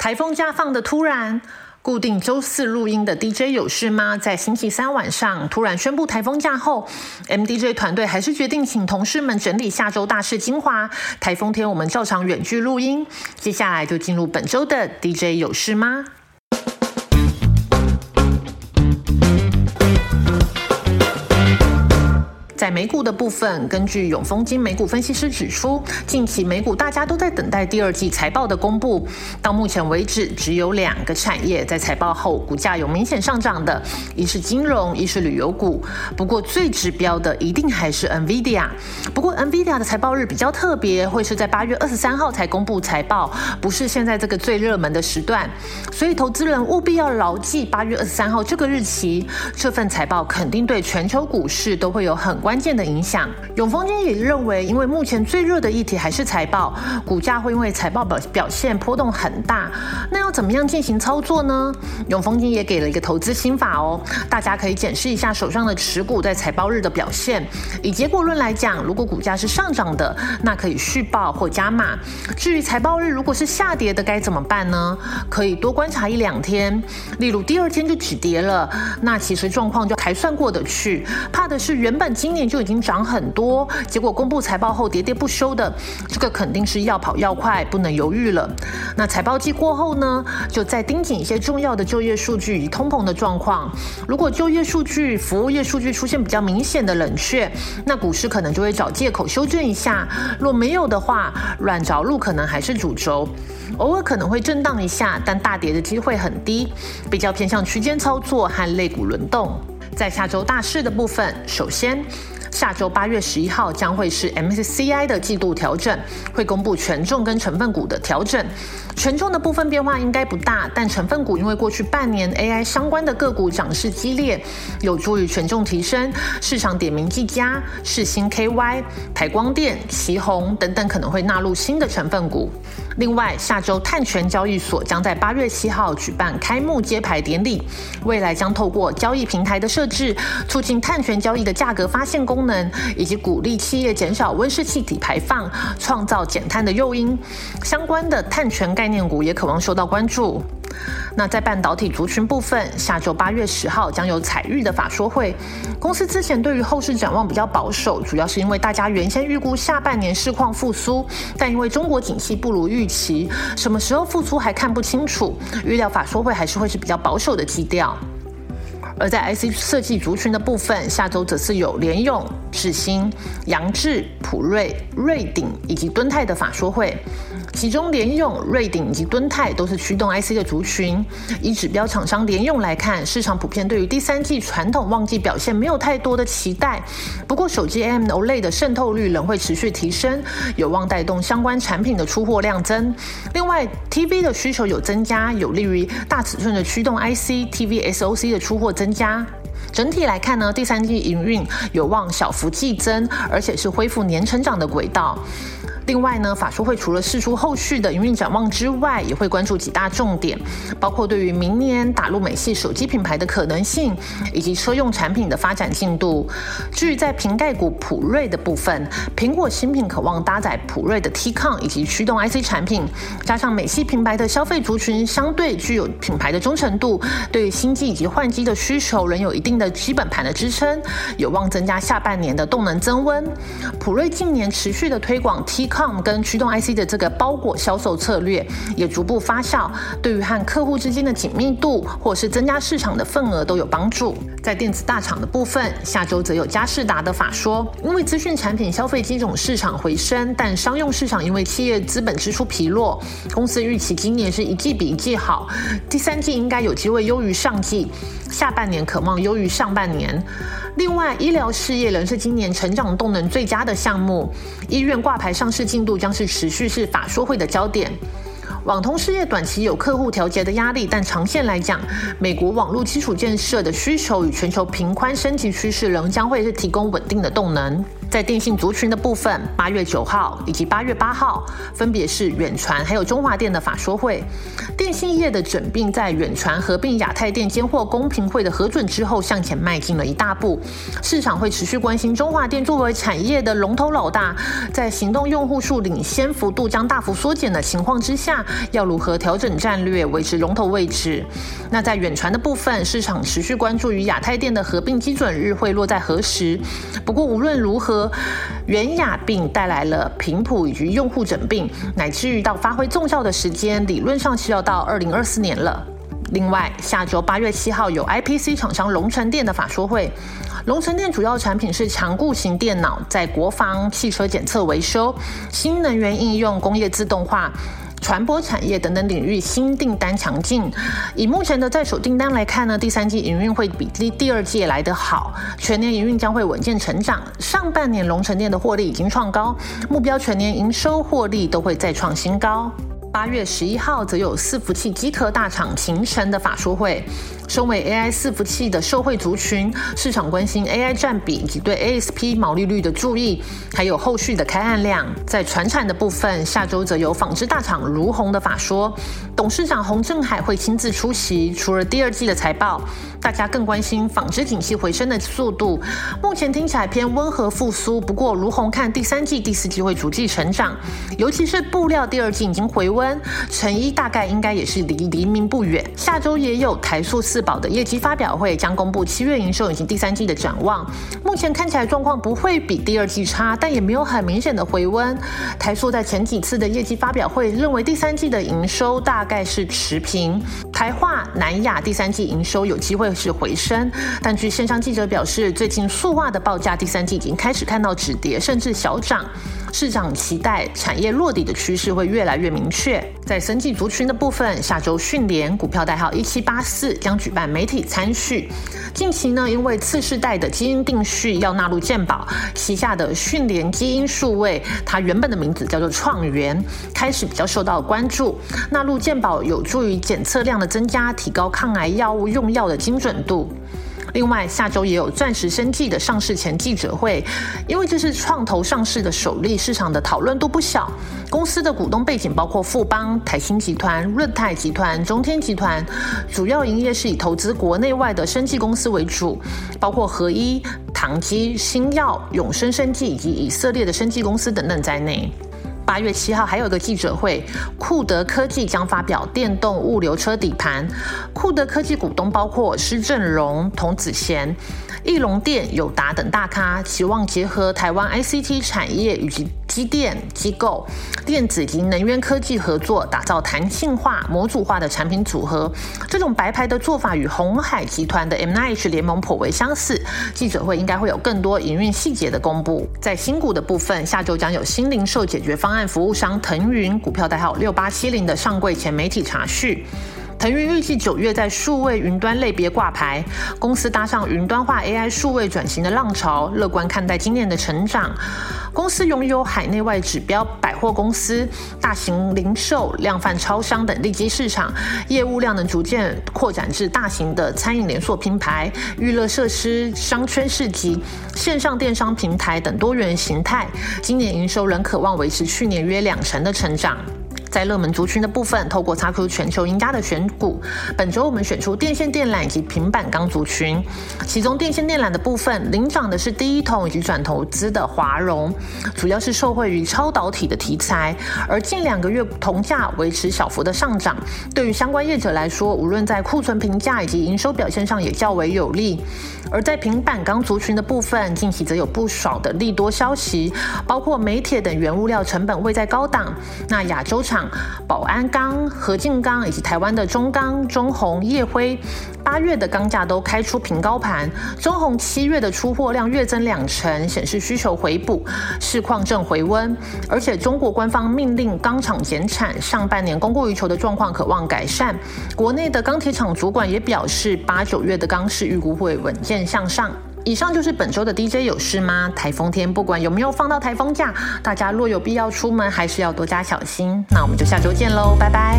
台风假放的突然，固定周四录音的 DJ 有事吗？在星期三晚上突然宣布台风假后， MDJ 团队还是决定请同事们整理下周大事精华。台风天我们照常远距录音，接下来就进入本周的 DJ 有事吗？在美股的部分，根据永丰金美股分析师指出，近期美股大家都在等待第二季财报的公布。到目前为止，只有2个产业在财报后股价有明显上涨的，一是金融，一是旅游股。不过最指标的一定还是 NVIDIA。不过 NVIDIA 的财报日比较特别，会是在8月23号才公布财报，不是现在这个最热门的时段。所以投资人务必要牢记8月23号这个日期，这份财报肯定对全球股市都会有很关键的影响。永丰金也认为，因为目前最热的议题还是财报，股价会因为财报表现波动很大。那要怎么样进行操作呢？永丰金也给了一个投资心法哦，大家可以检视一下手上的持股在财报日的表现。以结果论来讲，如果股价是上涨的，那可以续报或加码。至于财报日如果是下跌的，该怎么办呢？可以多观察1-2天，例如第二天就止跌了，那其实状况就还算过得去。怕的是原本今年就已经涨很多，结果公布财报后喋喋不休的，这个肯定是要跑要快，不能犹豫了。那财报季过后呢，就再盯紧一些重要的就业数据与通膨的状况。如果就业数据、服务业数据出现比较明显的冷却，那股市可能就会找借口修正一下。若没有的话，软着陆可能还是主轴，偶尔可能会震荡一下，但大跌的机会很低，比较偏向区间操作和类股轮动。在下周大事的部分，首先下周8月11号将会是 MSCI 的季度调整，会公布权重跟成分股的调整。权重的部分变化应该不大，但成分股因为过去半年 AI 相关的个股涨势激烈，有助于权重提升。市场点名技嘉、世芯 KY、台光电、奇宏等等可能会纳入新的成分股。另外，下周碳权交易所将在8月7号举办开幕揭牌典礼，未来将透过交易平台的设置，促进碳权交易的价格发现功能，以及鼓励企业减少温室气体排放，创造减碳的诱因。相关的碳权概念股也渴望受到关注。那在半导体族群部分，下周8月10号将有采钰的法说会。公司之前对于后市展望比较保守，主要是因为大家原先预估下半年市况复苏，但因为中国景气不如预期，什么时候复苏还看不清楚，预料法说会还是会是比较保守的基调。而在 IC 设计族群的部分，下周则是有联咏、智新、扬智、普瑞、瑞鼎以及敦泰的法说会。其中联咏、瑞鼎以及敦泰都是驱动 IC 的族群。以指标厂商联咏来看，市场普遍对于第三季传统旺季表现没有太多的期待，不过手机 AMOLED 的渗透率仍会持续提升，有望带动相关产品的出货量增。另外 TV 的需求有增加，有利于大尺寸的驱动 IC、TV SOC 的出货增加。整体来看呢，第三季营运有望小幅季增，而且是恢复年成长的轨道。另外呢，法说会除了释出后续的营运展望之外，也会关注几大重点，包括对于明年打入美系手机品牌的可能性，以及车用产品的发展进度。至于在瓶盖股普瑞的部分，苹果新品渴望搭载普瑞的 Tcon 以及驱动 IC 产品，加上美系品牌的消费族群相对具有品牌的忠诚度，对于新机以及换机的需求仍有一定的基本盘的支撑，有望增加下半年的动能增温。普瑞近年持续的推广 Tcon跟驱动 IC 的这个包裹销售策略也逐步发酵，对于和客户之间的紧密度或是增加市场的份额都有帮助。在电子大厂的部分，下周则有佳士达的法说。因为资讯产品消费金融市场回升，但商用市场因为企业资本支出疲弱，公司预期今年是一季比一季好，第三季应该有机会优于上季，下半年可望优于上半年。另外，医疗事业仍是今年成长动能最佳的项目，医院挂牌上市进度将是持续是法说会的焦点。网通事业短期有客户调节的压力，但长线来讲，美国网络基础建设的需求与全球频宽升级趋势仍将会是提供稳定的动能。在电信族群的部分，8月9号以及8月8号分别是远传还有中华电的法说会。电信业的整并在远传合并亚太电监获公平会的核准之后向前迈进了一大步，市场会持续关心中华电作为产业的龙头老大，在行动用户数领先幅度将大幅缩减的情况之下，要如何调整战略维持龙头位置。那在远传的部分，市场持续关注于亚太电的合并基准日会落在何时，不过无论如何，远亚并带来了频谱以及用户整并乃至于到发挥纵效的时间，理论上是要到2024年了。另外，下周8月7号有 IPC 厂商龙城电的法说会。龙城电主要产品是强固型电脑，在国防、汽车检测维修、新能源应用、工业自动化、传播产业等等领域新订单强劲。以目前的在手订单来看呢，第三季营运会比第二季来得好，全年营运将会稳健成长。上半年龙城电的获利已经创高，目标全年营收获利都会再创新高。8月11号则有伺服器机壳大厂秦晨的法说会。身为 AI 伺服器的受惠族群，市场关心 AI 占比以及对 ASP 毛利率的注意，还有后续的开案量。在传产的部分，下周则有纺织大厂如虹的法说，董事长洪正海会亲自出席。除了第二季的财报，大家更关心纺织景气回升的速度，目前听起来偏温和复苏，不过如虹看第三季、第四季会逐季成长，尤其是布料第二季已经回温，成衣大概应该也是离黎明不远。下周也有台塑4宝的业绩发表会，将公布7月营收以及第三季的展望。目前看起来状况不会比第二季差，但也没有很明显的回温。台塑在前几次的业绩发表会认为第三季的营收大概是持平。台化、南亚第三季营收有机会是回升，但据线上记者表示，最近塑化的报价第三季已经开始看到止跌甚至小涨，市场期待产业落底的趋势会越来越明确。在生技族群的部分，下周讯联股票代号1784将举办媒体参序。近期呢，因为次世代的基因定序要纳入健保，旗下的讯联基因数位，它原本的名字叫做创元，开始比较受到关注。纳入健保有助于检测量的增加，提高抗癌药物用药的精准度。另外，下周也有钻石生技的上市前记者会，因为这是创投上市的首例，市场的讨论度不小。公司的股东背景包括富邦、台新集团、润泰集团、中天集团，主要营业是以投资国内外的生技公司为主，包括合一、唐基、新药、永生生技以及以色列的生技公司等等在内。8月7号还有一个记者会，库德科技将发表电动物流车底盘。库德科技股东包括施正荣、童子贤、翼龙电、友达等大咖，期望结合台湾 ICT 产业以及机电、机构、电子及能源科技合作，打造弹性化、模组化的产品组合。这种白牌的做法与鸿海集团的 MIH 联盟颇为相似。记者会应该会有更多营运细节的公布。在新股的部分，下周将有新零售解决方案服务商腾云股票代号6870的上柜前媒体查叙。腾云预计9月在数位云端类别挂牌，公司搭上云端化 AI 数位转型的浪潮，乐观看待今年的成长。公司拥有海内外指标百货公司、大型零售、量贩超商等地基市场，业务量能逐渐扩展至大型的餐饮连锁品牌、娱乐设施、商圈市集、线上电商平台等多元形态。今年营收仍可望维持去年约20%的成长。在热门族群的部分，透过 XQ 全球赢家的选股，本周我们选出电线电缆以及平板钢族群。其中电线电缆的部分领涨的是第一桶以及转投资的华融，主要是受惠于超导体的题材，而近2个月铜价维持小幅的上涨，对于相关业者来说，无论在库存评价以及营收表现上也较为有利。而在平板钢族群的部分，近期则有不少的利多消息，包括煤铁等原物料成本位在高档，那亚洲厂宝安钢、合进钢以及台湾的中钢、中宏、业辉，8月的钢价都开出平高盘。中宏7月的出货量月增2%，显示需求回补，市况正回温。而且中国官方命令钢厂减产，上半年供过于求的状况可望改善。国内的钢铁厂主管也表示，8、9月的钢市预估会稳健向上。以上就是本周的 DJ 有事吗？台风天不管有没有放到台风假，大家若有必要出门，还是要多加小心。那我们就下周见喽，拜拜。